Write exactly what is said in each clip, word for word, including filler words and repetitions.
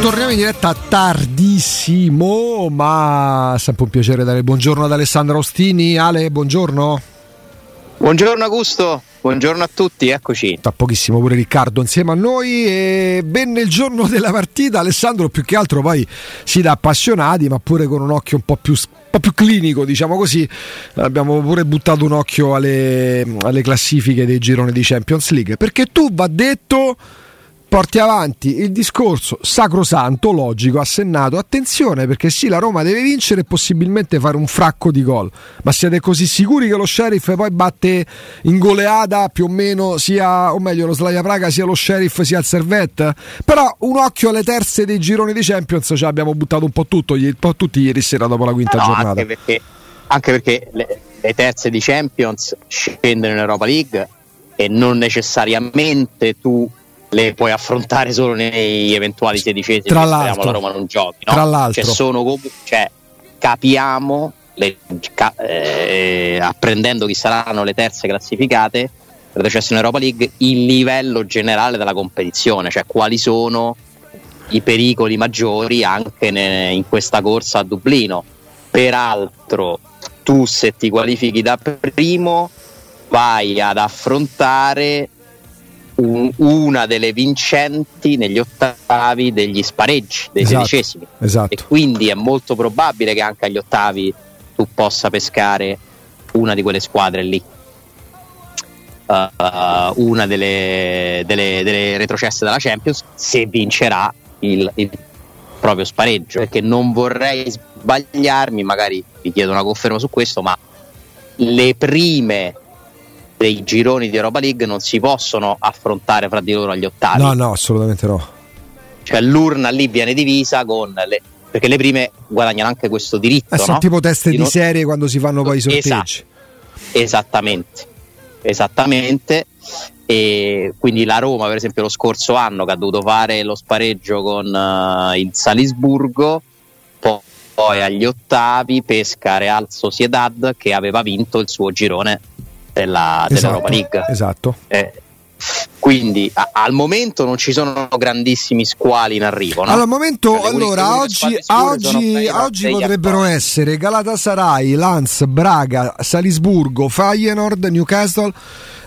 Torniamo in diretta tardissimo, ma è sempre un piacere dare il buongiorno ad Alessandro Austini. Ale, buongiorno. Buongiorno Augusto, buongiorno a tutti, eccoci. Tra pochissimo pure Riccardo insieme a noi e ben nel giorno della partita. Alessandro, più che altro poi si dà appassionati, ma pure con un occhio un po' più un po' più clinico, diciamo così. Abbiamo pure buttato un occhio alle, alle classifiche dei gironi di Champions League, perché tu, va detto, porti avanti il discorso sacrosanto, logico, assennato. Attenzione, perché sì, la Roma deve vincere e possibilmente fare un fracco di gol, ma siete così sicuri che lo Sheriff poi batte in goleada più o meno sia, o meglio, lo Slavia Praga, sia lo Sheriff sia il Servette? Però un occhio alle terze dei gironi di Champions, ci cioè abbiamo buttato un po' tutto, un po' tutti ieri sera dopo la quinta no, giornata. Anche perché, anche perché le, le terze di Champions scendono in Europa League e non necessariamente tu le puoi affrontare solo nei eventuali sedicesimi, tra l'altro la Roma non giochi, no? Tra l'altro, cioè, sono, cioè, capiamo le, ca, eh, apprendendo chi saranno le terze classificate per l'accesso in Europa League, il livello generale della competizione, cioè quali sono i pericoli maggiori anche ne, in questa corsa a Dublino. Peraltro tu, se ti qualifichi da primo, vai ad affrontare una delle vincenti negli ottavi degli spareggi, dei esatto, sedicesimi, esatto. E quindi è molto probabile che anche agli ottavi tu possa pescare una di quelle squadre lì, uh, una delle, delle, delle retrocesse dalla Champions, se vincerà il, il proprio spareggio, perché non vorrei sbagliarmi, magari vi chiedo una conferma su questo, ma le prime dei gironi di Europa League non si possono affrontare fra di loro agli ottavi. No, no, assolutamente no. Cioè l'urna lì viene divisa con le, perché le prime guadagnano anche questo diritto, eh, no? Sono tipo teste di, di non... serie quando si fanno poi i sorteggi. Esatto. Esattamente. Esattamente. E quindi la Roma, per esempio, lo scorso anno, che ha dovuto fare lo spareggio con uh, il Salisburgo, poi, poi agli ottavi pesca Real Sociedad, che aveva vinto il suo girone della, esatto, dell'Europa League, esatto. Eh, quindi a, al momento non ci sono grandissimi squali in arrivo, no? Allora, al momento, allora oggi, oggi, oggi potrebbero attori essere Galatasaray, Lens, Braga, Salisburgo, Feyenoord, Newcastle,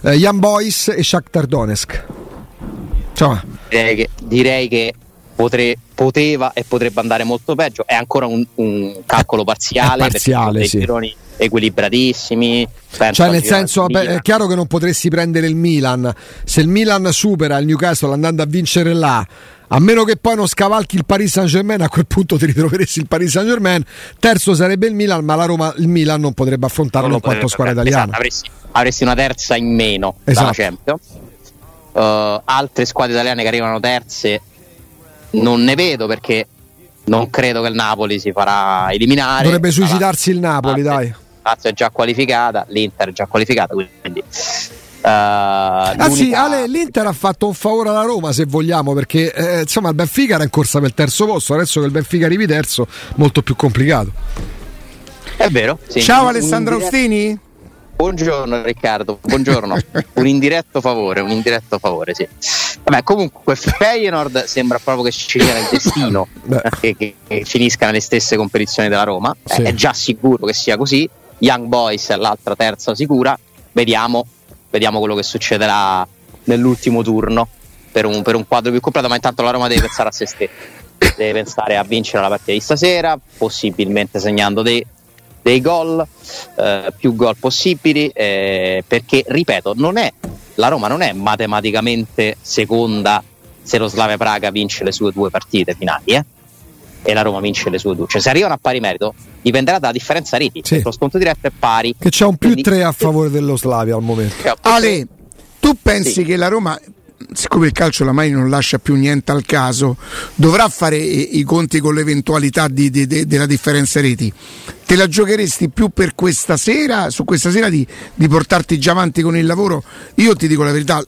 eh, Young Boys e Shakhtar Donetsk. Cioè, direi che, direi che potre, poteva e potrebbe andare molto peggio. È ancora un, un calcolo parziale, è parziale, sì. Gironi equilibratissimi, cioè nel senso, beh, è chiaro che non potresti prendere il Milan. Se il Milan supera il Newcastle andando a vincere là, a meno che poi non scavalchi il Paris Saint Germain, a quel punto ti ritroveresti il Paris Saint Germain. Terzo sarebbe il Milan, ma la Roma, il Milan non potrebbe affrontarlo in quanto squadra italiana. Esatto, avresti, avresti una terza in meno, esatto, dalla Champions. Uh, altre squadre italiane che arrivano terze non ne vedo, perché non credo che il Napoli si farà eliminare. Dovrebbe suicidarsi il Napoli, dai. Lazio è già qualificata, l'Inter è già qualificata, quindi uh, anzi, Ale, l'Inter ha fatto un favore alla Roma, se vogliamo, perché eh, insomma il Benfica era in corsa per il terzo posto, adesso che il Benfica arrivi terzo molto più complicato. È vero, sì. Ciao Alessandro Austini. Buongiorno Riccardo, buongiorno. Un indiretto favore, un indiretto favore, sì. Vabbè, comunque Feyenoord sembra proprio che ci sia il destino che, che, che finisca nelle stesse competizioni della Roma, sì. È già sicuro che sia così. Young Boys è l'altra terza sicura. Vediamo, vediamo quello che succederà nell'ultimo turno per un, per un quadro più completo, ma intanto la Roma deve pensare a se stessa, deve pensare a vincere la partita di stasera, possibilmente segnando dei dei gol, eh, più gol possibili, eh, perché ripeto, non è, la Roma non è matematicamente seconda se lo Slavia Praga vince le sue due partite finali, eh? E la Roma vince le sue due, cioè se arrivano a pari merito dipenderà dalla differenza reti, sì. Lo sconto diretto è pari, che c'è un più tre a favore dello Slavia al momento. Ale, tu pensi, sì, che la Roma siccome il calcio oramai non lascia più niente al caso, dovrà fare i conti con l'eventualità di, di, de, della differenza reti. Te la giocheresti più per questa sera, su questa sera, di, di portarti già avanti con il lavoro? Io ti dico la verità,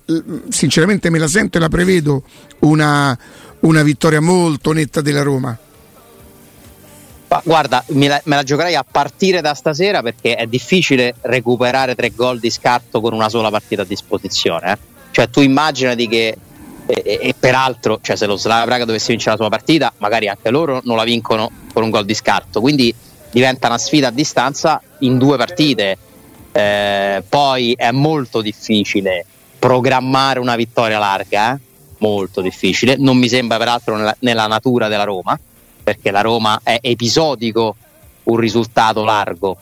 sinceramente me la sento e la prevedo una, una vittoria molto netta della Roma. Ma guarda, me la, me la giocherei a partire da stasera, perché è difficile recuperare tre gol di scarto con una sola partita a disposizione, eh? Cioè tu immaginati che e, e, e peraltro, cioè, se lo Slavia Praga dovesse vincere la sua partita, magari anche loro non la vincono con un gol di scarto, quindi diventa una sfida a distanza in due partite. Eh, poi è molto difficile programmare una vittoria larga, eh? Molto difficile, non mi sembra peraltro nella, nella natura della Roma, perché la Roma è episodico un risultato largo.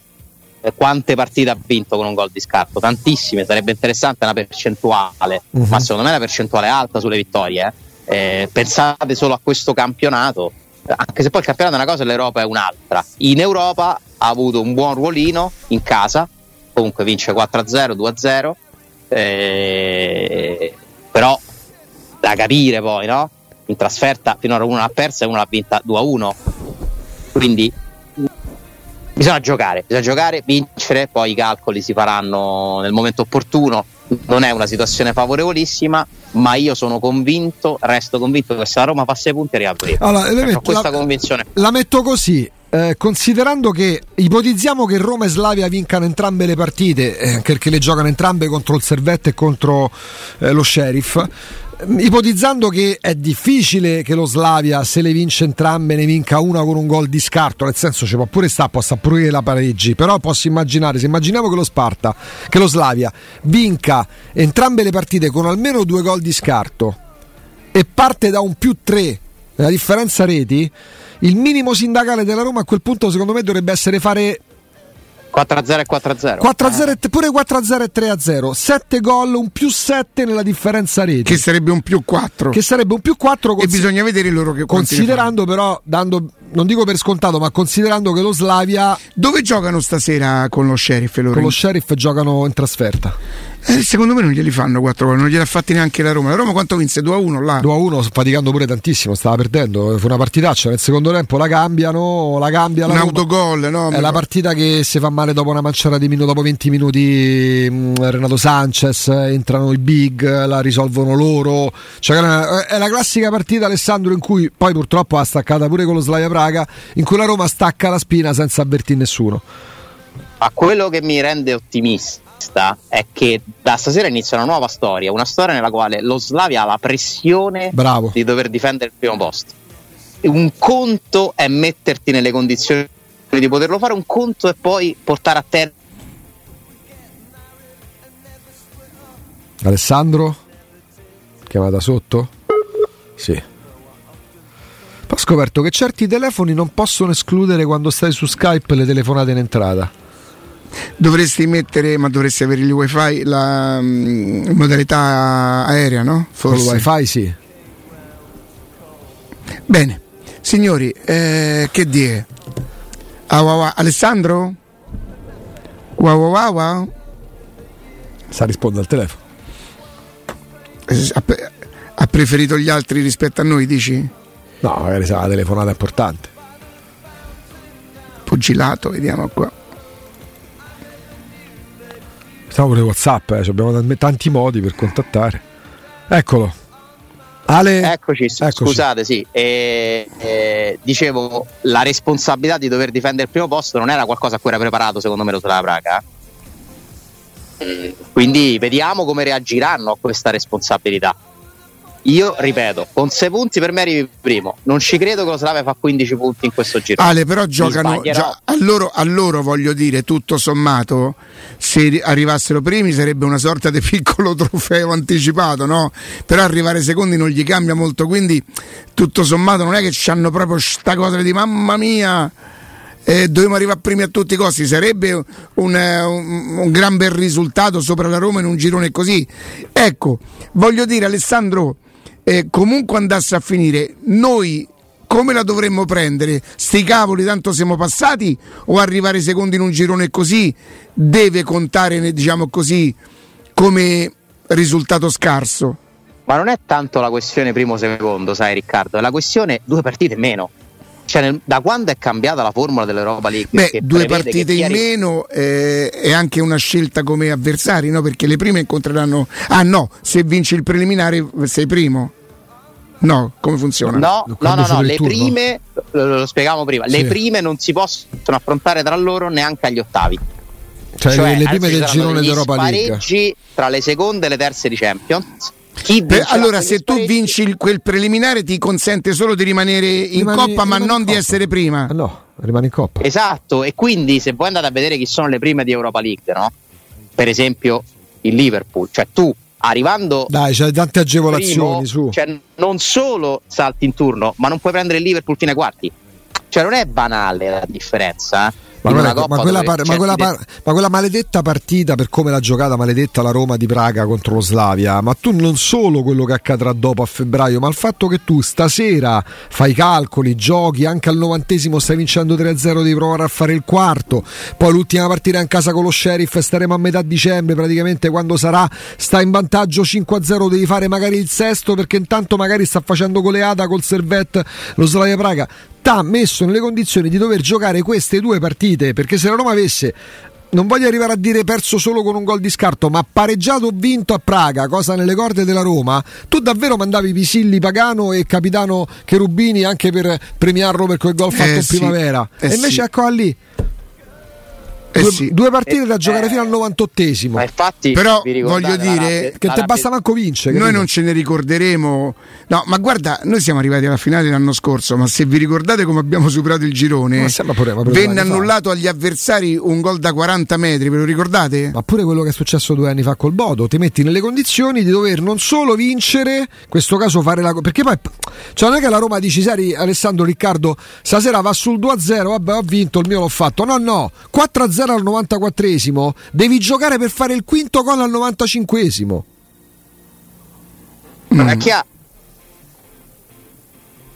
Quante partite ha vinto con un gol di scarto? Tantissime, sarebbe interessante una percentuale, uh-huh. ma secondo me la percentuale è alta sulle vittorie. Eh. Eh, pensate solo a questo campionato, anche se poi il campionato è una cosa e l'Europa è un'altra. In Europa ha avuto un buon ruolino in casa, comunque vince quattro a zero, due a zero, eh, però da capire poi, no? In trasferta finora uno l'ha persa e uno l'ha vinta due a uno, quindi bisogna giocare, bisogna giocare, vincere, poi i calcoli si faranno nel momento opportuno. Non è una situazione favorevolissima, ma io sono convinto, resto convinto che se la Roma fa sei punti arriva prima. Allora, la metto, questa la, convinzione. La metto così, eh, considerando che ipotizziamo che Roma e Slavia vincano entrambe le partite, eh, perché le giocano entrambe contro il Servette e contro eh, lo Sheriff. Ipotizzando che è difficile che lo Slavia, se le vince entrambe, ne vinca una con un gol di scarto, nel senso ci può pure sta, possa pure che la pareggi, però posso immaginare, se immaginiamo che lo Sparta, che lo Slavia vinca entrambe le partite con almeno due gol di scarto e parte da un più tre nella differenza reti, il minimo sindacale della Roma a quel punto secondo me dovrebbe essere fare quattro a zero e quattro a zero, quattro a zero e pure quattro a zero e tre a zero, sette gol, un più sette nella differenza reti, che sarebbe un più quattro, che sarebbe un più quattro cons- e bisogna vedere loro che considerando però, dando, non dico per scontato, ma considerando che lo Slavia, dove giocano stasera con lo Sheriff loro? Con lo Sheriff giocano in trasferta. Eh, secondo me non glieli fanno quattro gol, non gliel'ha fatti neanche la Roma. La Roma quanto vinse? due a uno là. due a uno, faticando pure tantissimo, stava perdendo, fu una partitaccia, nel secondo tempo la cambiano, la cambia la un Roma. Autogol, no? È la partita che si fa male dopo una manciata di minuti, dopo venti minuti mh, Renato Sanchez, entrano i big, la risolvono loro. Cioè, è la classica partita, Alessandro, in cui poi purtroppo ha staccata pure con lo Slavia Praga, in cui la Roma stacca la spina senza avvertire nessuno. Ma quello che mi rende ottimista è che da stasera inizia una nuova storia, una storia nella quale lo Slavia ha la pressione, bravo, di dover difendere il primo posto. Un conto è metterti nelle condizioni di poterlo fare, un conto è poi portare a terra. Alessandro? Chiamata sotto? Sì. Ho scoperto che certi telefoni non possono escludere, quando stai su Skype, le telefonate in entrata. Dovresti mettere, ma dovresti avere il wifi, la um, modalità aerea, no? Forse. Con il wifi sì. Bene, signori, eh, che dire? Ah, wow, wow. Alessandro? Wow, wow, wow, wow. Sa rispondere al telefono. Ha, pre- ha preferito gli altri rispetto a noi, dici? No, magari sarà una telefonata importante. Pugilato, vediamo qua. Stavo pure WhatsApp, eh. abbiamo tanti modi per contattare. Eccolo, Ale. Eccoci, Eccoci. Scusate, sì. Eh, eh, dicevo, la responsabilità di dover difendere il primo posto non era qualcosa a cui era preparato, secondo me, lo Slavia Praga. Eh, quindi vediamo come reagiranno a questa responsabilità. Io ripeto, con sei punti per me arrivi primo. Non ci credo che lo Slavia fa quindici punti in questo giro. Ale, però giocano già, a, loro, a loro voglio dire, tutto sommato, se arrivassero primi sarebbe una sorta di piccolo trofeo anticipato, no? Però arrivare secondi non gli cambia molto, quindi tutto sommato non è che ci hanno proprio sta cosa di mamma mia, eh, dobbiamo arrivare primi a tutti i costi. Sarebbe un, un, un gran bel risultato sopra la Roma in un girone così. Ecco, voglio dire, Alessandro, Eh, comunque andasse a finire, noi come la dovremmo prendere? Sti cavoli, tanto siamo passati, o arrivare secondi in un girone così deve contare, diciamo così, come risultato scarso? ma non è tanto la questione primo-secondo, sai Riccardo, è la questione due partite in meno. Cioè nel, da quando è cambiata la formula dell'Europa League? Beh, due partite in meno eh, è anche una scelta come avversari, no? Perché le prime incontreranno... Ah no, se vinci il preliminare sei primo? No, come funziona? No, no, no, no, le turno. prime, lo, lo spiegavamo prima, sì. Le prime non si possono affrontare tra loro neanche agli ottavi. Cioè, cioè le prime del girone d'Europa League. Pareggi tra le seconde e le terze di Champions. Beh, allora se tu vinci il, quel preliminare ti consente solo di rimanere in rimani, coppa rimani ma non coppa. Di essere prima. No, rimani in coppa. Esatto, e quindi se voi andate a vedere chi sono le prime di Europa League, no? Per esempio il Liverpool, cioè tu arrivando dai, c'è tante agevolazioni primo, su. Cioè non solo salti in turno, ma non puoi prendere il Liverpool fino ai quarti. Cioè non è banale la differenza. Ma, guarda, ma, quella par- ma, quella par- ma quella maledetta partita, per come l'ha giocata maledetta la Roma di Praga contro lo Slavia, ma tu non solo quello che accadrà dopo a febbraio, ma il fatto che tu stasera fai calcoli, giochi anche al novantesimo, stai vincendo tre a zero, devi provare a fare il quarto, poi l'ultima partita in casa con lo Sheriff, staremo a metà dicembre praticamente, quando sarà sta in vantaggio cinque a zero, devi fare magari il sesto perché intanto magari sta facendo goleata col Servette lo Slavia Praga. T'ha messo nelle condizioni di dover giocare queste due partite, perché se la Roma avesse, non voglio arrivare a dire perso solo con un gol di scarto, ma pareggiato o vinto a Praga, cosa nelle corde della Roma, tu davvero mandavi Pisilli, Pagano e capitano Cherubini anche per premiarlo per quel gol fatto eh in sì, primavera eh e invece sì. Ecco lì eh due, sì. due partite eh, da giocare eh, fino al novantotto, ma infatti, però voglio dire che te basta manco vincere, noi non ce ne ricorderemo. No, ma guarda, noi siamo arrivati alla finale l'anno scorso, ma se vi ricordate come abbiamo superato il girone, ma pure, ma pure venne annullato fa. agli avversari un gol da quaranta metri, ve lo ricordate? Ma pure quello che è successo due anni fa col Bodo, ti metti nelle condizioni di dover non solo vincere, in questo caso fare la, perché poi cioè non è che la Roma dici sai Alessandro, Riccardo stasera va sul due a zero, vabbè ho vinto, il mio l'ho fatto, no no, quattro a zero al novantaquattresimo, devi giocare per fare il quinto gol al novantacinquesimo. Mm. È chiaro,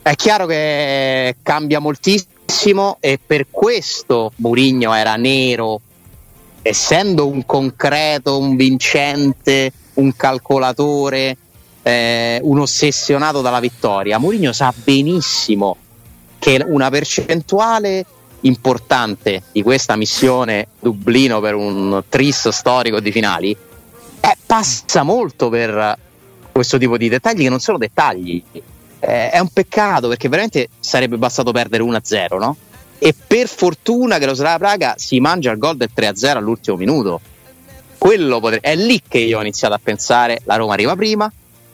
è chiaro che cambia moltissimo, e per questo Mourinho era nero, essendo un concreto, un vincente, un calcolatore, eh, un ossessionato dalla vittoria. Mourinho sa benissimo che una percentuale importante di questa missione Dublino per un tris storico di finali eh, passa molto per questo tipo di dettagli che non sono dettagli. Eh, è un peccato perché veramente sarebbe bastato perdere uno a zero, no? E per fortuna che lo Slavia Praga si mangia il gol del tre a zero all'ultimo minuto. Quello potre- è lì che io ho iniziato a pensare la Roma arriva prima,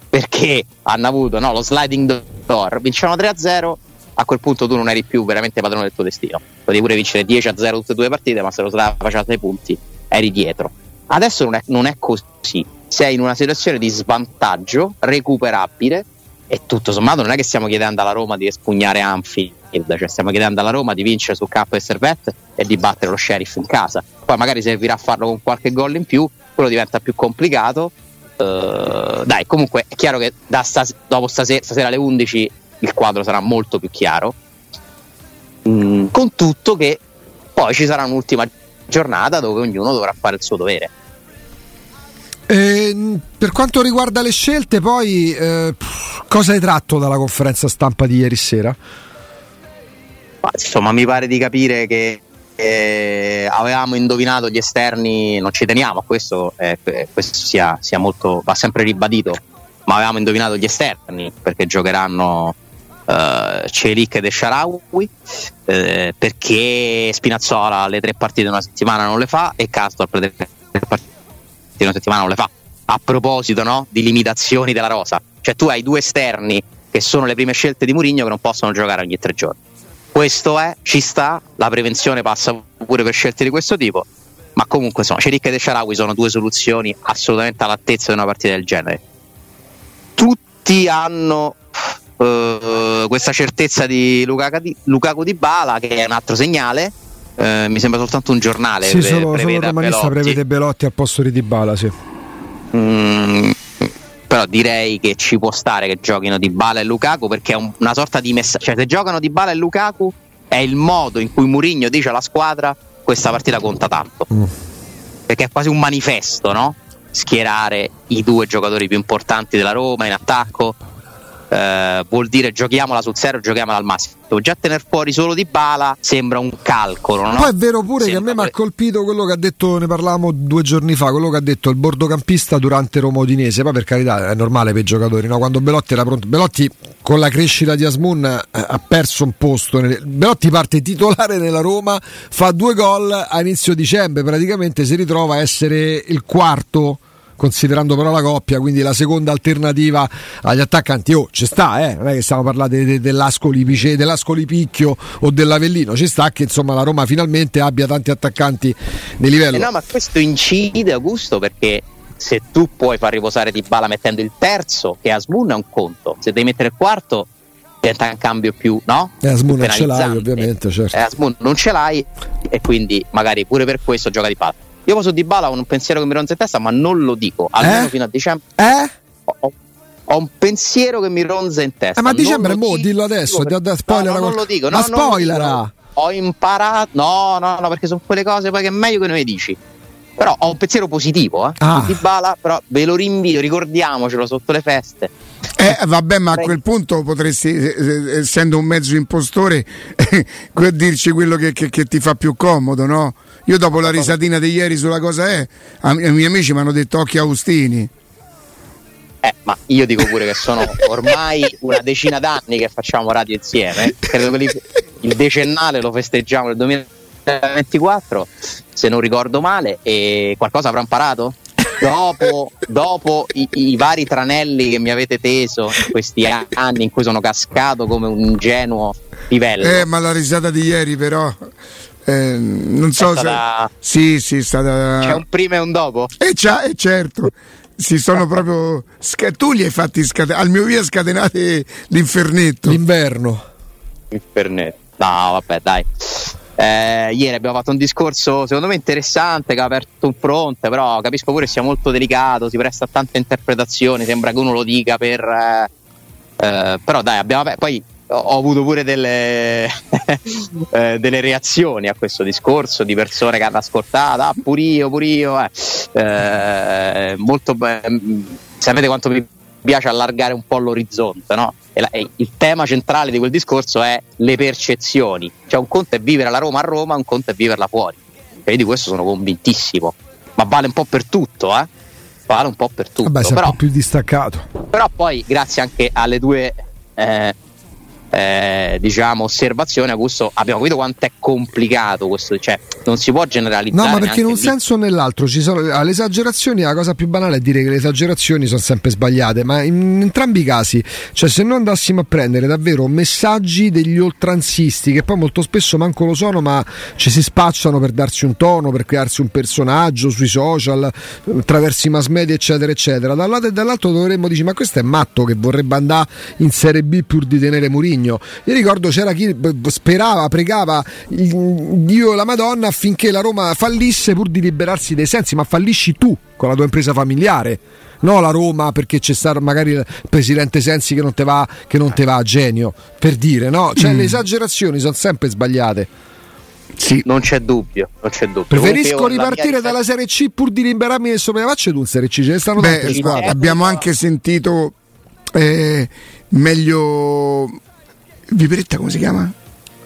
perché hanno avuto no, lo sliding door, vinciamo tre a zero. A quel punto tu non eri più veramente padrone del tuo destino, potevi pure vincere dieci a zero tutte e due le partite, ma se lo Slavia faceva sei punti eri dietro. Adesso non è, non è così, sei in una situazione di svantaggio recuperabile, e tutto sommato non è che stiamo chiedendo alla Roma di espugnare Anfield, cioè stiamo chiedendo alla Roma di vincere sul campo del Servette e di battere lo Sheriff in casa. Poi magari servirà a farlo con qualche gol in più, quello diventa più complicato. Uh, dai, comunque è chiaro che da stas- dopo stasera, stasera alle undici il quadro sarà molto più chiaro, mm, con tutto che poi ci sarà un'ultima giornata dove ognuno dovrà fare il suo dovere. Eh, per quanto riguarda le scelte poi eh, cosa hai tratto dalla conferenza stampa di ieri sera? Ma, insomma mi pare di capire che eh, avevamo indovinato gli esterni, non ci teniamo a questo, eh, questo sia, sia molto, va sempre ribadito, ma avevamo indovinato gli esterni perché giocheranno Uh, Çelik e De Sharawi, eh, perché Spinazzola le tre partite in una settimana non le fa e Castro per le tre partite in una settimana non le fa. A proposito, no, di limitazioni della rosa, cioè tu hai due esterni che sono le prime scelte di Mourinho che non possono giocare ogni tre giorni. Questo è, ci sta, la prevenzione passa pure per scelte di questo tipo, ma comunque insomma Çelik e De Sharawi sono due soluzioni assolutamente all'altezza di una partita del genere. Tutti hanno Uh, questa certezza di Lukaku Dybala, che è un altro segnale, uh, mi sembra soltanto un giornale sì, pre- solo, prevede, solo Belotti. prevede Belotti al posto di Dybala, sì. mm, però direi che ci può stare che giochino Dybala e Lukaku, perché è un, una sorta di messaggio, cioè se giocano Dybala e Lukaku è il modo in cui Mourinho dice alla squadra questa partita conta tanto, mm. perché è quasi un manifesto, no? schierare i due giocatori più importanti della Roma in attacco, eh, vuol dire giochiamola sul serio, giochiamola al massimo. Già tener fuori solo Dybala sembra un calcolo, no? Poi è vero pure sembra che a me mi ha colpito quello che ha detto, ne parlavamo due giorni fa, quello che ha detto il bordocampista durante Roma Udinese. Poi per carità è normale per i giocatori, no? Quando Belotti era pronto, Belotti con la crescita di Asmun ha perso un posto nelle... Belotti parte titolare nella Roma, fa due gol a inizio dicembre, praticamente si ritrova a essere il quarto, considerando però la coppia, quindi la seconda alternativa agli attaccanti. Oh, ci sta, eh? Non è che stiamo parlando de- de- dell'Ascoli Pice, dell'Ascoli Picchio o dell'Avellino, ci sta che insomma la Roma finalmente abbia tanti attaccanti di livello. Eh no, ma questo incide, Augusto, perché se tu puoi far riposare Dybala mettendo il terzo, che Asmun è un conto, se devi mettere il quarto diventa un cambio più, no? E Asmun non ce l'hai, ovviamente, certo. E Asmun non ce l'hai e quindi magari pure per questo gioca Dybala. Io posso Dybala ho un pensiero che mi ronza in testa, ma non lo dico, almeno eh? fino a dicembre. Eh? Ho, ho un pensiero che mi ronza in testa. Eh, ma a dicembre, mo, dillo adesso, per... da spoiler. No, no, non lo dico, no, ma spoilerà. Ho imparato, no, no, no, perché sono quelle cose poi che è meglio che non le dici. Però ho un pensiero positivo, eh. Ah. Dybala, però ve lo rinvio, ricordiamocelo sotto le feste. Eh, vabbè, ma a quel punto potresti, essendo un mezzo impostore, dirci quello che, che, che ti fa più comodo, no? Io dopo la risatina di ieri sulla cosa è, a i miei amici mi hanno detto occhio Austini. Eh, ma io dico pure che sono ormai una decina d'anni che facciamo radio insieme, credo che li, il decennale lo festeggiamo nel duemilaventiquattro, se non ricordo male, e qualcosa avrà imparato? Dopo, dopo i, i vari tranelli che mi avete teso in questi anni in cui sono cascato come un ingenuo livello. Eh, ma la risata di ieri però... Eh, non so stata... se sì, sì, stata... c'è un prima e un dopo e, c'ha, e certo si sono proprio sca... tu li hai fatti scatenare al mio via scatenate l'infernetto l'inverno Infernetto. No vabbè dai, eh, ieri abbiamo fatto un discorso secondo me interessante che ha aperto un fronte, però capisco pure che sia molto delicato, si presta a tante interpretazioni, sembra che uno lo dica per eh, eh, però dai abbiamo aperto poi ho avuto pure delle, eh, delle reazioni a questo discorso di persone che hanno ascoltato, ah pure io, pure io, eh. Eh, molto be- sapete quanto mi piace allargare un po' l'orizzonte, no? E la, e il tema centrale di quel discorso è le percezioni, cioè un conto è vivere la Roma a Roma, un conto è viverla fuori, e io di questo sono convintissimo, ma vale un po' per tutto, eh? Vale un po' per tutto. Vabbè, sei però, più distaccato. Però poi grazie anche alle due... Eh, Eh, diciamo osservazione, Augusto, abbiamo capito quanto è complicato questo, cioè non si può generalizzare. No, ma perché in un lì. senso o nell'altro ci sono alle esagerazioni, la cosa più banale è dire che le esagerazioni sono sempre sbagliate, ma in entrambi i casi, cioè se noi andassimo a prendere davvero messaggi degli oltranzisti che poi molto spesso manco lo sono, ma ci si spacciano per darsi un tono, per crearsi un personaggio sui social, attraverso i mass media eccetera eccetera, da un lato e dall'altro dovremmo dire ma questo è matto che vorrebbe andare in Serie B pur di tenere Mourinho. Io ricordo c'era chi sperava, pregava Dio e la Madonna affinché la Roma fallisse pur di liberarsi dei Sensi, ma fallisci tu con la tua impresa familiare, no la Roma perché c'è stato magari il presidente Sensi che non te va, che non te va a genio, per dire, no? Cioè mm. le esagerazioni sono sempre sbagliate. Sì, non c'è dubbio, non c'è dubbio. Preferisco comunque ripartire dalla Serie C pur di liberarmi del sopravvaccio di un Serie C, ce ne stanno Beh, tante. Guarda, abbiamo anche sentito eh, meglio Viperetta, come si chiama?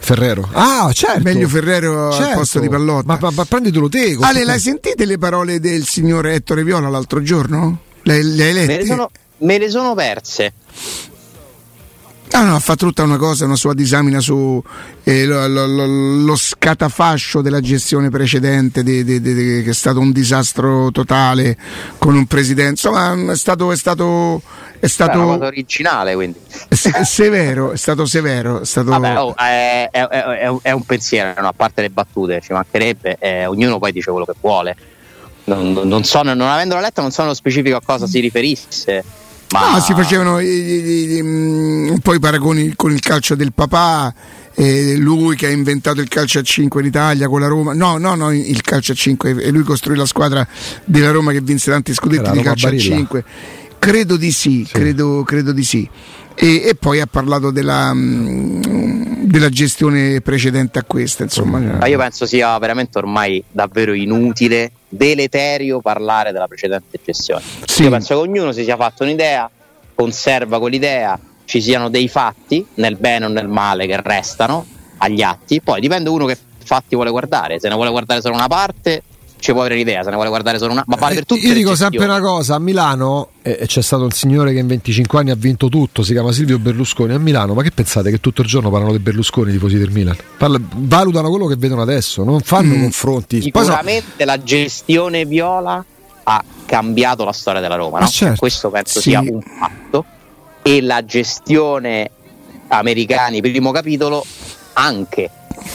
Ferrero. Ah, certo. Meglio Ferrero certo. al posto di Pallotta. Ma, ma, ma prenditelo te. Ale, ah, l'hai sentite le parole del signor Ettore Viola l'altro giorno? Le, le hai lette? Me le sono, me le sono perse. Ah no, ha fatto tutta una cosa, una sua disamina su eh, lo, lo, lo, lo scatafascio della gestione precedente de, de, de, de, che è stato un disastro totale con un presidente, insomma è stato è stato è stato una cosa originale, quindi se, severo, è stato severo, è stato Vabbè, oh, è, è, è, è un pensiero, no? A parte le battute, ci mancherebbe, eh, ognuno poi dice quello che vuole, non, non so, non avendo la letta non so nello specifico a cosa si riferisse. Ma no, si facevano i, i, i, un po' i paragoni con il calcio del papà, eh, lui che ha inventato il calcio a cinque in Italia con la Roma, no no no il calcio a cinque, e lui costruì la squadra della Roma che vinse tanti scudetti di calcio Barilla. A cinque, credo di sì, sì. Credo, credo di sì, e, e poi ha parlato della, mh, della gestione precedente a questa, insomma. Ma io penso sia veramente ormai davvero inutile deleterio parlare della precedente gestione. Sì. Io penso che ognuno si sia fatto un'idea, conserva quell'idea, ci siano dei fatti, nel bene o nel male, che restano agli atti. Poi dipende uno che fatti vuole guardare, se ne vuole guardare solo una parte ci può avere l'idea, se ne vuole guardare solo una, ma vale per tutti. Io dico sempre una cosa, a Milano eh, c'è stato un signore che in venticinque anni ha vinto tutto, si chiama Silvio Berlusconi. A Milano, ma che pensate, che tutto il giorno parlano di Berlusconi i tifosi del Milan? Parla, valutano quello che vedono adesso, non fanno mm. confronti. Sicuramente so... la gestione Viola ha cambiato la storia della Roma, no? Certo. Questo penso sì. sia un fatto, e la gestione americani primo capitolo anche,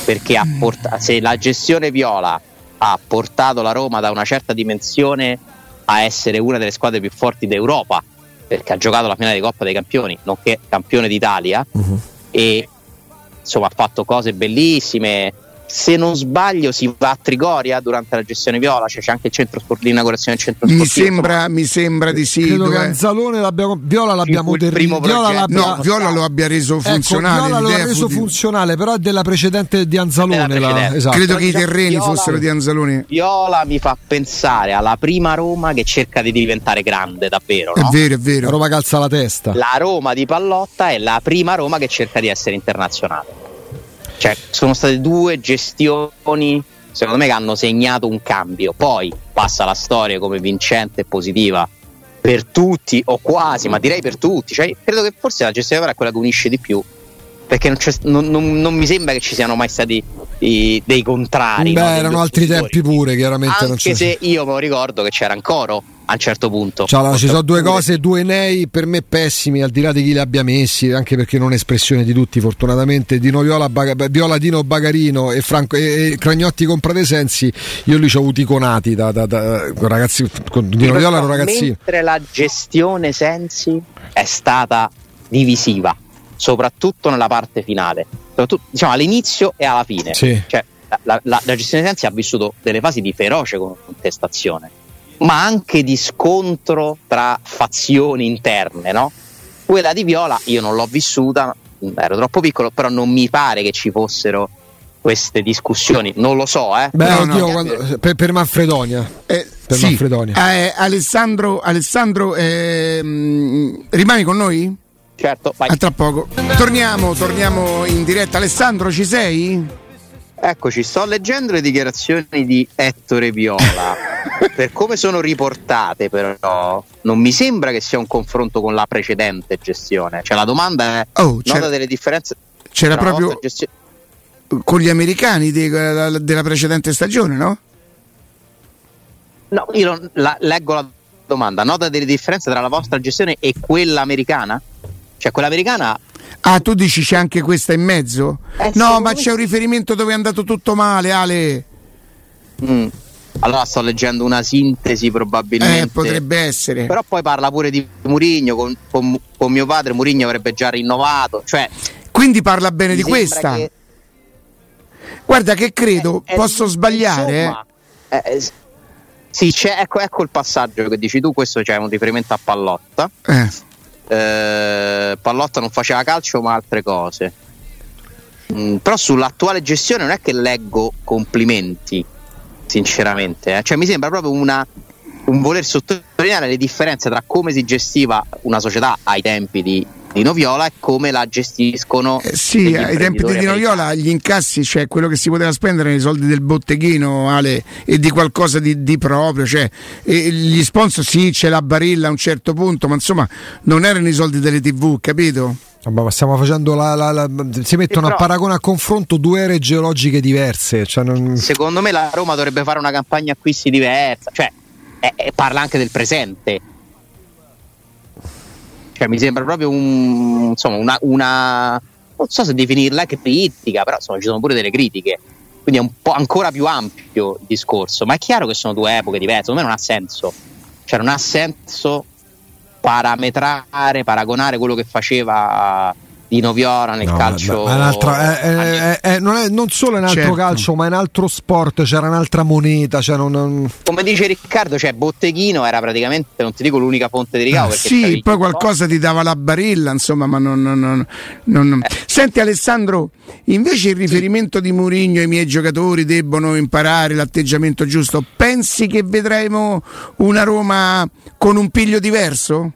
perché ha portato, se la gestione Viola ha portato la Roma da una certa dimensione a essere una delle squadre più forti d'Europa, perché ha giocato la finale di Coppa dei Campioni, nonché campione d'Italia, uh-huh. e insomma ha fatto cose bellissime. Se non sbaglio si va a Trigoria durante la gestione Viola, cioè c'è anche il centro sport, l'inaugurazione del centro sportivo. Mi sembra, mi sembra di sì. Credo che Anzalone l'abbiamo, Viola l'abbiamo del primo Viola, no, Viola lo abbia reso funzionale. Ecco, Viola lo ha reso fu funzionale, però è della precedente di Anzalone. Precedente. La, esatto. Credo però che diciamo, i terreni Viola, fossero di Anzalone. Viola mi fa pensare alla prima Roma che cerca di diventare grande davvero. No? È vero, è vero. La Roma calza la testa. La Roma di Pallotta è la prima Roma che cerca di essere internazionale. Cioè, sono state due gestioni, secondo me, che hanno segnato un cambio. Poi passa la storia come vincente e positiva per tutti, o quasi, ma direi per tutti. Cioè, credo che forse la gestione vera è quella che unisce di più, perché non, non, non, non mi sembra che ci siano mai stati i, dei contrari. Beh, no, erano altri tempi pure, chiaramente. Anche non c'è... se io me lo ricordo che c'era ancora a un certo punto. Ciao, allora, ci sono due cose, due nei per me pessimi, al di là di chi li abbia messi, anche perché non è espressione di tutti, fortunatamente. Dino Viola, Baga, Viola Dino Bagarino e, Franco, e, e Cragnotti comprate Sensi, io li ci ho avuti conati da, da, da ragazzi. Con Dino Viola era un ragazzino. Mentre la gestione Sensi è stata divisiva, soprattutto nella parte finale, soprattutto, diciamo, all'inizio e alla fine. Sì. Cioè, la, la, la gestione Sensi ha vissuto delle fasi di feroce contestazione, ma anche di scontro tra fazioni interne, no? Quella di Viola io non l'ho vissuta, ero troppo piccolo, però non mi pare che ci fossero queste discussioni, non lo so, eh. Beh, no, oddio, no. Quando, per, per Maffredonia. Eh, per sì. Maffredonia. Eh, Alessandro, Alessandro eh, rimani con noi? Certo, vai. A tra poco. Torniamo, torniamo in diretta. Alessandro, ci sei? Eccoci, sto leggendo le dichiarazioni di Ettore Viola. Per come sono riportate, però, non mi sembra che sia un confronto con la precedente gestione. Cioè, la domanda è: oh, nota delle differenze? C'era proprio gestione... con gli americani di, della precedente stagione, no? No, io non, la, leggo la domanda: nota delle differenze tra la vostra gestione e quella americana? Cioè, quella americana. Ah, tu dici c'è anche questa in mezzo? Eh, no, ma c'è un riferimento dove è andato tutto male, Ale. Mm. Allora sto leggendo una sintesi, probabilmente. Eh, potrebbe essere. Però poi parla pure di Mourinho, con, con, con mio padre Mourinho avrebbe già rinnovato, cioè. Quindi parla bene di questa. Che... Guarda che credo, eh, posso eh, sbagliare. Insomma, eh. Eh, sì, c'è, ecco, ecco il passaggio che dici tu, questo c'è un riferimento a Pallotta. Eh. Eh, Pallotta non faceva calcio ma altre cose, mm, però sull'attuale gestione non è che leggo complimenti sinceramente, eh. Cioè mi sembra proprio una, un voler sottolineare le differenze tra come si gestiva una società ai tempi di Dino Viola e come la gestiscono eh sì, ai tempi di Dino Viola gli incassi, cioè quello che si poteva spendere nei soldi del botteghino, Ale, e di qualcosa di, di proprio, cioè e gli sponsor sì, c'è la Barilla a un certo punto, ma insomma non erano i soldi delle tv, capito? Ma stiamo facendo la, la, la si mettono a paragone, a confronto due ere geologiche diverse, cioè non... Secondo me la Roma dovrebbe fare una campagna acquisti diversa, cioè eh, eh, parla anche del presente. Cioè, mi sembra proprio un, insomma, una, una non so se definirla critica, però insomma ci sono pure delle critiche, quindi è un po' ancora più ampio il discorso, ma è chiaro che sono due epoche diverse, secondo me non ha senso, cioè non ha senso parametrare, paragonare quello che faceva Dino Viola nel no, calcio ma, ma un'altra, eh, eh, eh, non, è, non solo in altro certo. calcio, ma in altro sport c'era un'altra moneta, cioè non, non... come dice Riccardo, cioè Botteghino era praticamente, non ti dico l'unica fonte di ricavo, perché sì, poi qualcosa po'. ti dava la Barilla, insomma, ma non, non, non, non... Eh. Senti Alessandro, invece il riferimento sì. di Mourinho ai miei giocatori debbono imparare l'atteggiamento giusto, pensi che vedremo una Roma con un piglio diverso?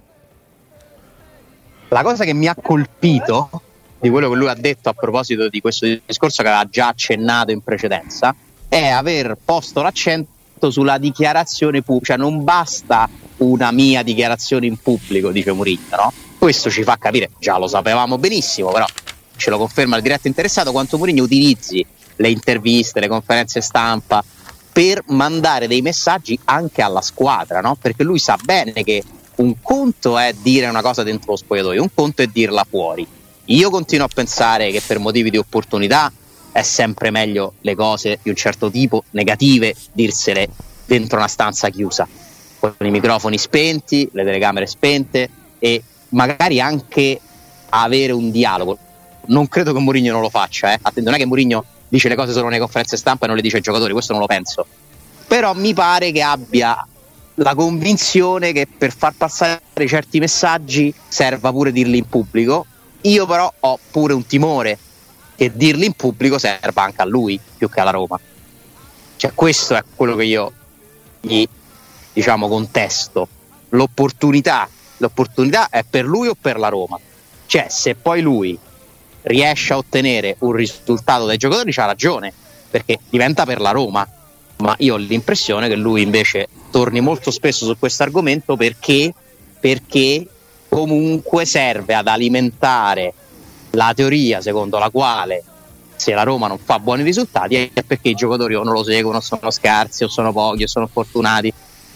La cosa che mi ha colpito di quello che lui ha detto a proposito di questo discorso, che aveva già accennato in precedenza, è aver posto l'accento sulla dichiarazione pubblica. Cioè non basta una mia dichiarazione in pubblico, dice Mourinho, no? Questo ci fa capire, già lo sapevamo benissimo, però ce lo conferma il diretto interessato, quanto Mourinho utilizzi le interviste, le conferenze stampa per mandare dei messaggi anche alla squadra, no? Perché lui sa bene che un conto è dire una cosa dentro lo spogliatoio, un conto è dirla fuori. Io continuo a pensare che per motivi di opportunità è sempre meglio le cose di un certo tipo, negative, dirsele dentro una stanza chiusa, con i microfoni spenti, le telecamere spente, e magari anche avere un dialogo. Non credo che Mourinho non lo faccia, eh? Attento, non è che Mourinho dice le cose solo nelle conferenze stampa e non le dice ai giocatori, questo non lo penso, però mi pare che abbia la convinzione che per far passare certi messaggi serva pure dirli in pubblico. Io però ho pure un timore che dirli in pubblico serva anche a lui più che alla Roma, cioè questo è quello che io gli, diciamo, contesto. L'opportunità l'opportunità è per lui o per la Roma, cioè se poi lui riesce a ottenere un risultato dai giocatori c'ha ragione, perché diventa per la Roma, ma io ho l'impressione che lui invece torni molto spesso su questo argomento perché, perché comunque serve ad alimentare la teoria secondo la quale se la Roma non fa buoni risultati è perché i giocatori o non lo seguono, sono scarsi, o sono pochi, o sono fortunati.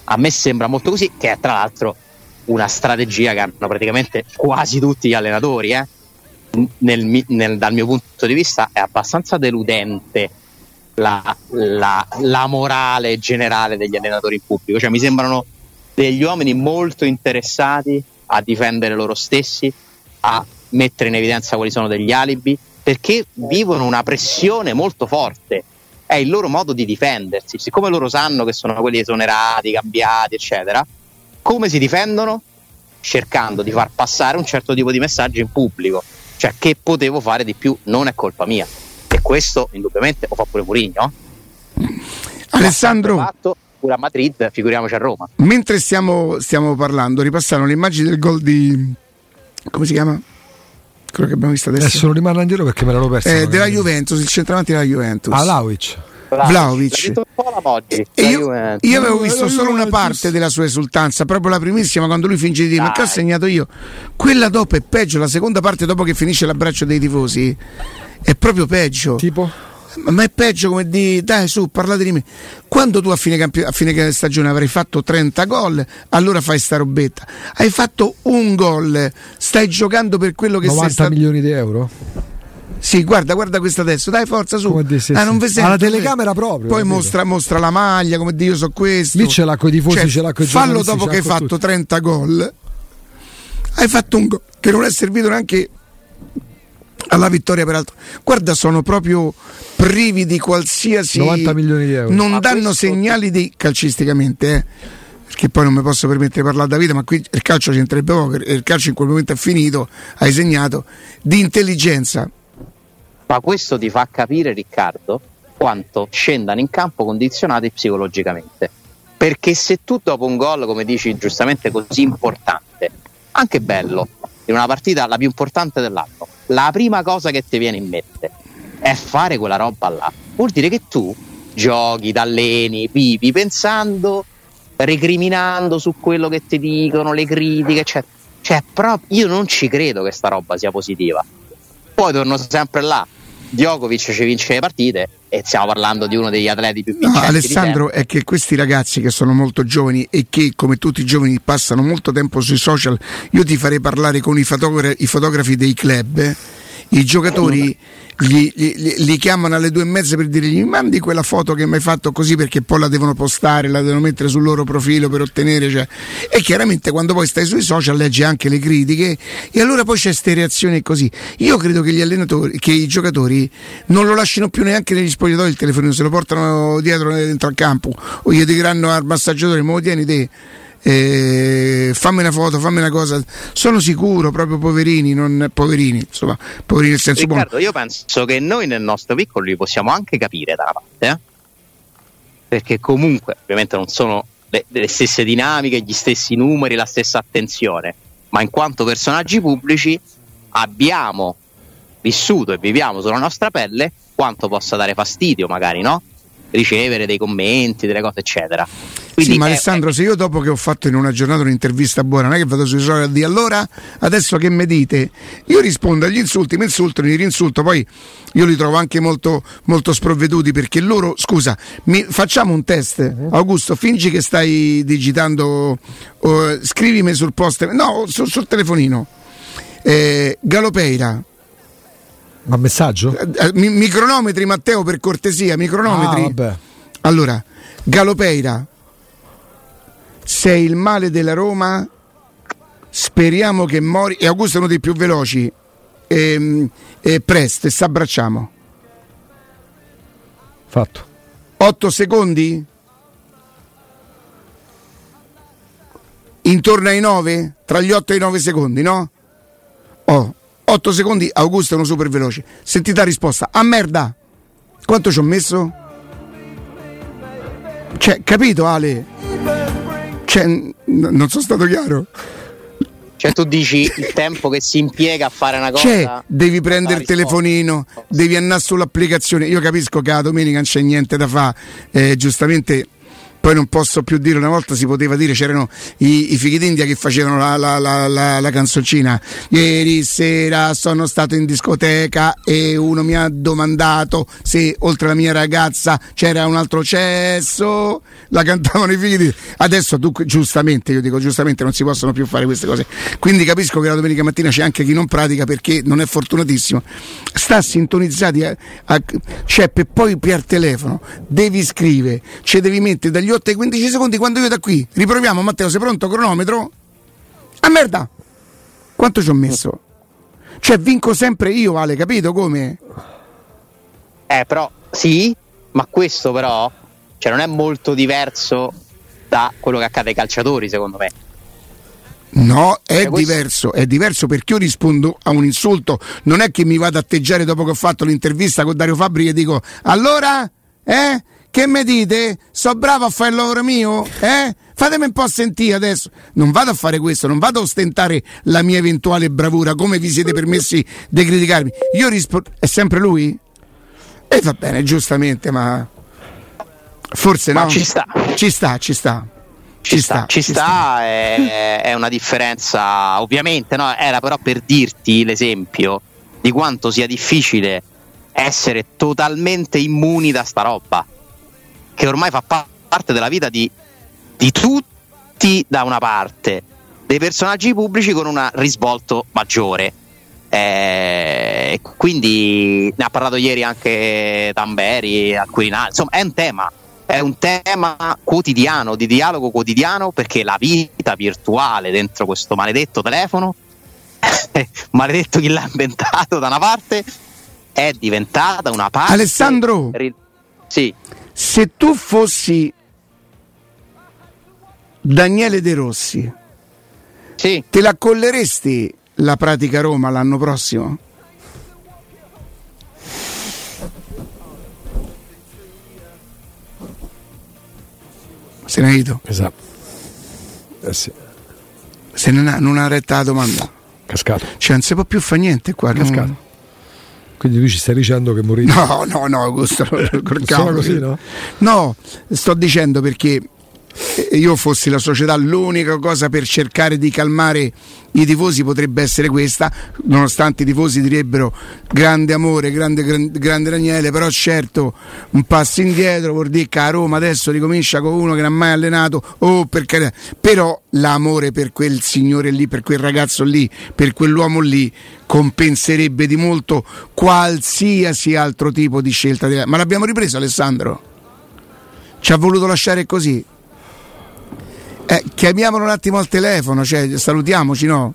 A me sembra molto così, che è tra l'altro una strategia che hanno praticamente quasi tutti gli allenatori, eh? Nel, nel, dal mio punto di vista è abbastanza deludente La, la, la morale generale degli allenatori in pubblico, cioè mi sembrano degli uomini molto interessati a difendere loro stessi, a mettere in evidenza quali sono degli alibi, perché vivono una pressione molto forte, è il loro modo di difendersi. Siccome loro sanno che sono quelli esonerati, cambiati eccetera, come si difendono? Cercando di far passare un certo tipo di messaggio in pubblico, cioè che potevo fare di più, non è colpa mia. E questo indubbiamente lo fa pure Mourinho, Alessandro, fatto pure a Madrid, figuriamoci a Roma. Mentre stiamo, stiamo parlando, ripassano le immagini del gol di, come si chiama? Quello che abbiamo visto adesso. Adesso non rimarrò indietro perché me l'ero perso. Eh, della Juventus, il centravanti della Juventus. Vlahović. Vlahović. Io, io avevo visto solo una parte della sua esultanza, proprio la primissima, quando lui finge di dire: ma che ho segnato io? Quella dopo è peggio, la seconda parte dopo che finisce l'abbraccio dei tifosi è proprio peggio. Tipo? Ma è peggio come di dai su, parlate di me. Quando tu a fine, campi- a fine stagione avrai fatto trenta gol, allora fai sta robetta. Hai fatto un gol, stai giocando per quello che sei stato. novanta milioni di euro? Sì, guarda, guarda questo adesso, dai forza su. Come ah, non vi alla telecamera proprio. Poi mostra, mostra la maglia, come Dio so questo. Lì ce l'ha coi tifosi, cioè, ce l'ha coi fallo dopo che hai fatto tutto. trenta gol. Hai fatto un gol che non è servito neanche alla vittoria, peraltro. Guarda, sono proprio privi di qualsiasi novanta milioni di euro. Non ma danno questo... segnali di calcisticamente, eh. Perché poi non mi posso permettere di parlare da vita, ma qui il calcio c'entrebbe poco, il calcio in quel momento è finito, hai segnato, di intelligenza. Ma questo ti fa capire, Riccardo, quanto scendano in campo condizionati psicologicamente. Perché se tu dopo un gol, come dici giustamente, così importante, anche bello, in una partita la più importante dell'anno, la prima cosa che ti viene in mente è fare quella roba là, vuol dire che tu giochi, t'alleni, vivi pensando, recriminando su quello che ti dicono, le critiche eccetera. Cioè proprio io non ci credo che sta roba sia positiva. Poi torno sempre là, Djokovic ci vince le partite e stiamo parlando di uno degli atleti più vincenti. No, Alessandro, è che questi ragazzi che sono molto giovani e che come tutti i giovani passano molto tempo sui social, io ti farei parlare con i fotogra- i fotografi dei club, eh, i giocatori li, li, li chiamano alle due e mezza per dirgli mandi quella foto che mi hai fatto così, perché poi la devono postare, la devono mettere sul loro profilo per ottenere, cioè. E chiaramente quando poi stai sui social leggi anche le critiche e allora poi c'è ste reazioni così. Io credo che gli allenatori, che i giocatori non lo lasciano più neanche negli spogliatoi il telefonino, se lo portano dietro dentro al campo o gli diranno al massaggiatore me lo tieni te, Eh, fammi una foto, fammi una cosa. Sono sicuro, proprio poverini, non poverini, insomma, poverini nel senso Riccardo, buono. Io penso che noi nel nostro piccolo li possiamo anche capire da una parte, eh? Perché comunque ovviamente non sono le, le stesse dinamiche, gli stessi numeri, la stessa attenzione, ma in quanto personaggi pubblici abbiamo vissuto e viviamo sulla nostra pelle quanto possa dare fastidio magari, no? Ricevere dei commenti, delle cose eccetera. Quindi sì, ma è, Alessandro, è... se io dopo che ho fatto in una giornata un'intervista buona non è che vado sui social a dire allora adesso che mi dite, io rispondo agli insulti, mi insultano, li rinsulto, poi io li trovo anche molto, molto sprovveduti, perché loro, scusa, mi... facciamo un test, uh-huh. Augusto, fingi che stai digitando, uh, scrivimi sul post, no, su, sul telefonino, eh, Galopeira. Ma messaggio? Mi, micronometri Matteo, per cortesia, micronometri. Ah, vabbè. Allora, Galopeira, sei il male della Roma, speriamo che mori. E Augusto è uno dei più veloci. E, e presto, e s'abbracciamo. Fatto. Otto secondi? Intorno ai nove? Tra gli otto e i nove secondi, no? Oh. otto secondi, Augusto è uno super veloce. Sentita la risposta, a ah, merda. Quanto ci ho messo? Cioè, capito Ale? Cioè, n- non sono stato chiaro. Cioè tu dici il tempo che si impiega a fare una cosa. Cioè, devi prendere il telefonino, devi andare sull'applicazione. Io capisco che la domenica non c'è niente da fare, eh, giustamente. Poi non posso più dire, una volta si poteva dire, c'erano i, i fichi d'India che facevano la, la, la, la, la canzoncina. Ieri sera sono stato in discoteca e uno mi ha domandato se oltre alla mia ragazza c'era un altro cesso. La cantavano i fichi d'India. Adesso tu, giustamente, io dico giustamente, non si possono più fare queste cose. Quindi capisco che la domenica mattina c'è anche chi non pratica perché non è fortunatissimo. Sta sintonizzati, a, a, cioè per poi per telefono devi scrivere, ci devi mettere dagli otto ai quindici secondi, quando io da qui riproviamo. Matteo, sei pronto? Cronometro. A merda, quanto ci ho messo? Cioè vinco sempre io, Ale, capito come? Eh però sì, ma questo però, cioè, non è molto diverso da quello che accade ai calciatori, secondo me. No, è cioè, diverso, è diverso perché io rispondo a un insulto, non è che mi vado ad atteggiare dopo che ho fatto l'intervista con Dario Fabbri e dico allora, eh? Che me dite? So bravo a fare il lavoro mio? Eh? Fatemi un po' sentire adesso. Non vado a fare questo, non vado a ostentare la mia eventuale bravura, come vi siete permessi di criticarmi. Io rispondo, è sempre lui? E va bene, giustamente, ma forse ma no. Ci sta. Ci sta, ci sta. Ci, ci sta, sta, ci sta, sta. È, è una differenza, ovviamente, no? Era però per dirti l'esempio di quanto sia difficile essere totalmente immuni da sta roba, che ormai fa parte della vita di, di tutti da una parte, dei personaggi pubblici con un risvolto maggiore. Eh, quindi ne ha parlato ieri anche Tamberi al Quirinale. Insomma, è un tema, è un tema quotidiano, di dialogo quotidiano, perché la vita virtuale dentro questo maledetto telefono, maledetto chi l'ha inventato da una parte, è diventata una parte. Alessandro! Ri- sì. Se tu fossi Daniele De Rossi, sì, te la colleresti la pratica Roma l'anno prossimo? Se ne è ido. Esatto. Eh sì. Se ne ha, non ha retta la domanda. Cascato. Cioè non si può più fare niente qua. Cascato. Non... Quindi tu ci stai dicendo che Mourinho... No, no, no, Augusto, così, no? No, sto dicendo perché io fossi la società, l'unica cosa per cercare di calmare i tifosi potrebbe essere questa, nonostante i tifosi direbbero grande amore, grande, grande, grande Daniele, però certo un passo indietro vuol dire che a Roma adesso ricomincia con uno che non ha mai allenato, oh, per carità, però l'amore per quel signore lì, per quel ragazzo lì, per quell'uomo lì compenserebbe di molto qualsiasi altro tipo di scelta. Ma l'abbiamo ripreso, Alessandro? Ci ha voluto lasciare così? Eh, chiamiamolo un attimo al telefono, cioè salutiamoci, no?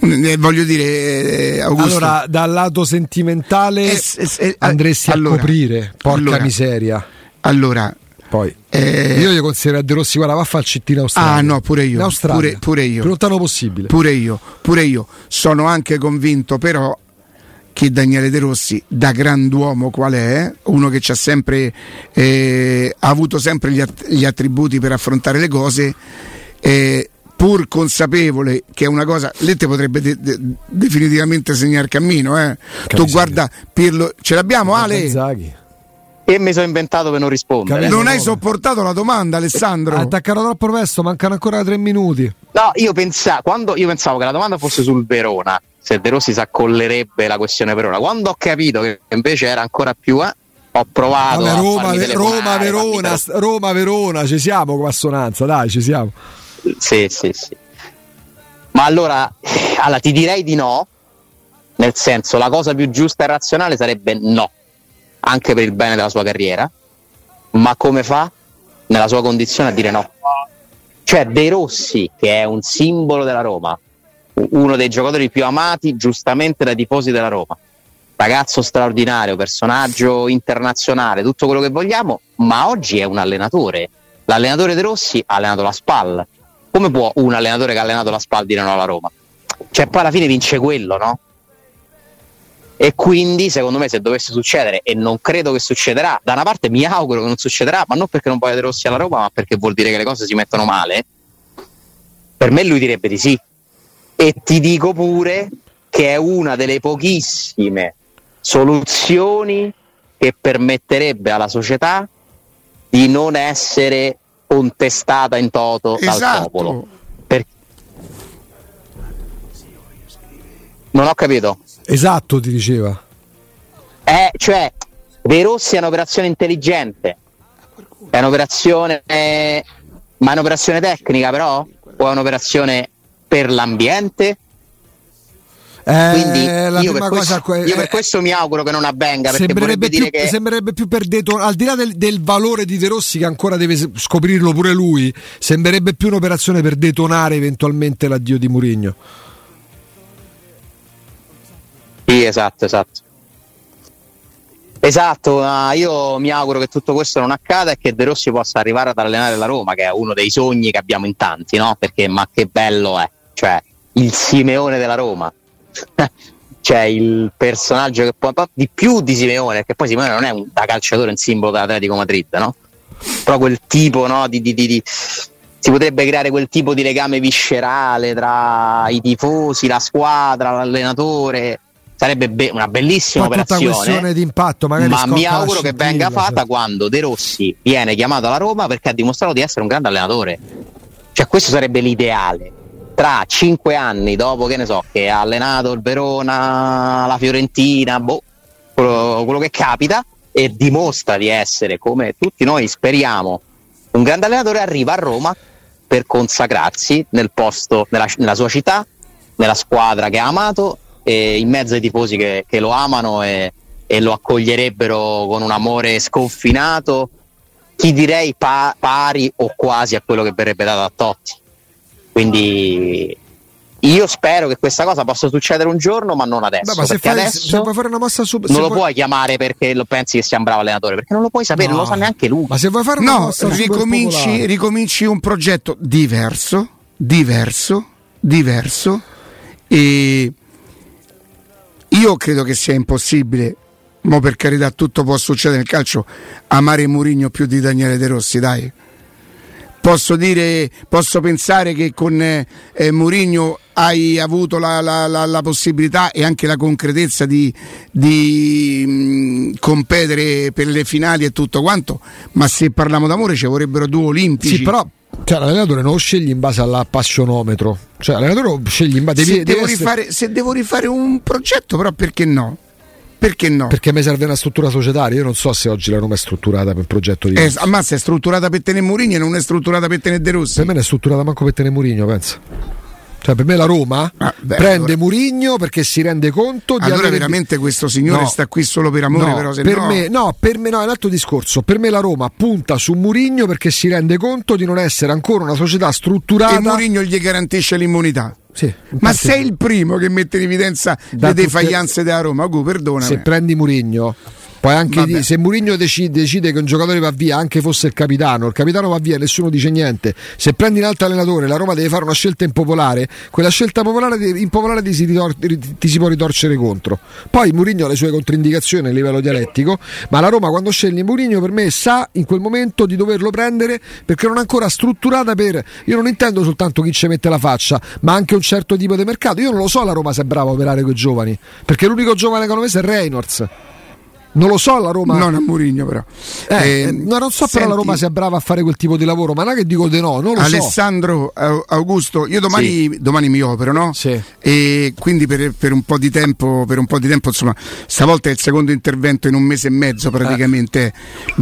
Eh, voglio dire, eh, Augusto. Allora, dal lato sentimentale eh, eh, eh, andresti allora, a coprire, porca allora, miseria. Allora, poi eh, io gli consiglio a De Rossi, guarda, va a fare il cittino australiano. Ah no, pure io, pure, pure io. Più lontano possibile. Pure io, pure io. Sono anche convinto, però, che Daniele De Rossi, da grand'uomo qual è, uno che c'ha sempre, eh, ha avuto sempre gli, att- gli attributi per affrontare le cose, eh, pur consapevole che è una cosa, lei te potrebbe de- de- definitivamente segnare cammino. Eh. Tu guarda, Pirlo, ce l'abbiamo Ale? Zaghi. E mi sono inventato per non rispondere. Capito, non hai sopportato la domanda, Alessandro. Attaccato troppo presto, mancano ancora tre minuti. No, io pensavo, quando io pensavo che la domanda fosse sul Verona, se De Rossi si accollerebbe la questione Verona. Quando ho capito che invece era ancora più, eh, ho provato. Vabbè, Roma, Ver- Roma, Verona, farmi... Roma, Verona, ci siamo con assonanza, dai, ci siamo. Sì, sì, sì. Ma allora, allora ti direi di no. Nel senso, la cosa più giusta e razionale sarebbe no, anche per il bene della sua carriera, ma come fa nella sua condizione a dire no? Cioè De Rossi, che è un simbolo della Roma, uno dei giocatori più amati giustamente dai tifosi della Roma, ragazzo straordinario, personaggio internazionale, tutto quello che vogliamo, ma oggi è un allenatore. L'allenatore De Rossi ha allenato la SPAL. Come può un allenatore che ha allenato la SPAL dire no alla Roma? Cioè poi alla fine vince quello, no? E quindi secondo me, se dovesse succedere, e non credo che succederà, da una parte mi auguro che non succederà, ma non perché non voglia De Rossi alla Roma, ma perché vuol dire che le cose si mettono male, per me lui direbbe di sì. E ti dico pure che è una delle pochissime soluzioni che permetterebbe alla società di non essere contestata in toto, esatto, dal popolo. Perché... non ho capito. Esatto, ti diceva. Eh, cioè, De Rossi è un'operazione intelligente. È un'operazione, eh, ma è un'operazione tecnica, però? O è un'operazione per l'ambiente? Eh, Quindi la io, per questo, cosa, io eh, per questo mi auguro che non avvenga, perché sembrerebbe più, dire che... sembrerebbe più per deton- al di là del, del valore di De Rossi, che ancora deve scoprirlo pure lui, sembrerebbe più un'operazione per detonare eventualmente l'addio di Mourinho. Sì, esatto, esatto. Esatto, ma io mi auguro che tutto questo non accada e che De Rossi possa arrivare ad allenare la Roma, che è uno dei sogni che abbiamo in tanti, no? Perché ma che bello è, cioè il Simeone della Roma. Cioè il personaggio che può di più di Simeone, che poi Simeone non è un da calciatore, un simbolo dell'Atletico Madrid, no? Però quel tipo, no, di, di, di, di si potrebbe creare quel tipo di legame viscerale tra i tifosi, la squadra, l'allenatore. Sarebbe be- una bellissima poi operazione, tutta questione di impatto, magari, ma mi auguro che venga fatta quando De Rossi viene chiamato alla Roma, perché ha dimostrato di essere un grande allenatore. Cioè questo sarebbe l'ideale. Tra cinque anni, dopo che ne so, che ha allenato il Verona, la Fiorentina, boh, quello, quello che capita, e dimostra di essere, come tutti noi speriamo, un grande allenatore, arriva a Roma per consacrarsi nel posto, nella, nella sua città, nella squadra che ha amato, e in mezzo ai tifosi che, che lo amano e, e lo accoglierebbero con un amore sconfinato, ti direi pa- pari o quasi a quello che verrebbe dato a Totti. Quindi io spero che questa cosa possa succedere un giorno, ma non adesso. Beh, ma se, fai, adesso se vuoi fare una mossa sub, non lo puoi... puoi chiamare perché lo pensi che sia un bravo allenatore, perché non lo puoi sapere, no, non lo sa neanche lui. Ma se vuoi fare una no, mossa ricominci, ricominci un progetto diverso, diverso, diverso e... io credo che sia impossibile, ma per carità tutto può succedere nel calcio, amare Mourinho più di Daniele De Rossi, dai. Posso dire, posso pensare che con eh, Mourinho hai avuto la, la, la, la possibilità e anche la concretezza di, di mh, competere per le finali e tutto quanto, ma se parliamo d'amore ci vorrebbero due olimpici. Sì, però cioè, l'allenatore non lo sceglie in base all'appassionometro, cioè l'allenatore lo sceglie in base... Se, devi, devo essere... rifare, se devo rifare un progetto, però perché no? Perché no? Perché mi serve una struttura societaria. Io non so se oggi la Roma è strutturata per un progetto di... Eh, ammazza, è strutturata per tenere Mourinho e non è strutturata per tenere De Rossi. Per me non è strutturata manco per tenere Mourinho, penso. Cioè, per me la Roma ah, beh, prende allora... Mourinho perché si rende conto di... Allora avere... veramente questo signore no. sta qui solo per amore, no, però se per no... Me, no, per me no, è un altro discorso. Per me la Roma punta su Mourinho perché si rende conto di non essere ancora una società strutturata. E Mourinho gli garantisce l'immunità. Sì, ma sei il primo che mette in evidenza da le defaglianze della Roma. Ugo, perdonami. Se prendi Mourinho, poi anche di, se Mourinho decide, decide che un giocatore va via, anche fosse il capitano, il capitano va via e nessuno dice niente. Se prendi un altro allenatore, la Roma deve fare una scelta impopolare. Quella scelta popolare, impopolare ti si, ritor- ti si può ritorcere contro. Poi Mourinho ha le sue controindicazioni a livello dialettico, ma la Roma quando sceglie Mourinho per me sa in quel momento di doverlo prendere perché non è ancora strutturata per... Io non intendo soltanto chi ci mette la faccia, ma anche un certo tipo di mercato. Io non lo so la Roma se è brava a operare con i giovani, perché l'unico giovane che hanno messo è Reynolds. Non lo so la Roma. Non a Mourinho però. Eh, eh, no, non so senti... però la Roma sia brava a fare quel tipo di lavoro, ma non è che dico di no, non lo Alessandro, so. Alessandro Augusto, io domani, sì. domani mi opero, no? Sì. E quindi per, per un po' di tempo, per un po' di tempo, insomma, stavolta è il secondo intervento in un mese e mezzo praticamente.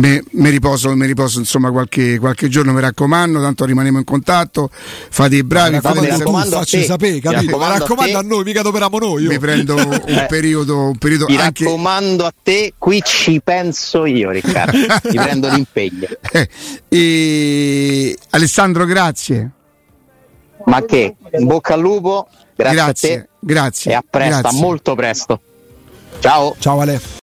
Eh. Mi riposo, mi riposo insomma qualche, qualche giorno, mi raccomando, tanto rimaniamo in contatto. Fate i bravi, fate facci sapere, capito? Mi raccomando a noi, mica operiamo noi. Io. Mi prendo un eh. periodo, un periodo mi anche... raccomando a te. Qui ci penso io, Riccardo. Ti prendo l'impegno. Eh, e... Alessandro, grazie. Ma che, in bocca al lupo. Grazie, grazie a te. Grazie. E a presto, grazie. A molto presto. Ciao. Ciao Ale.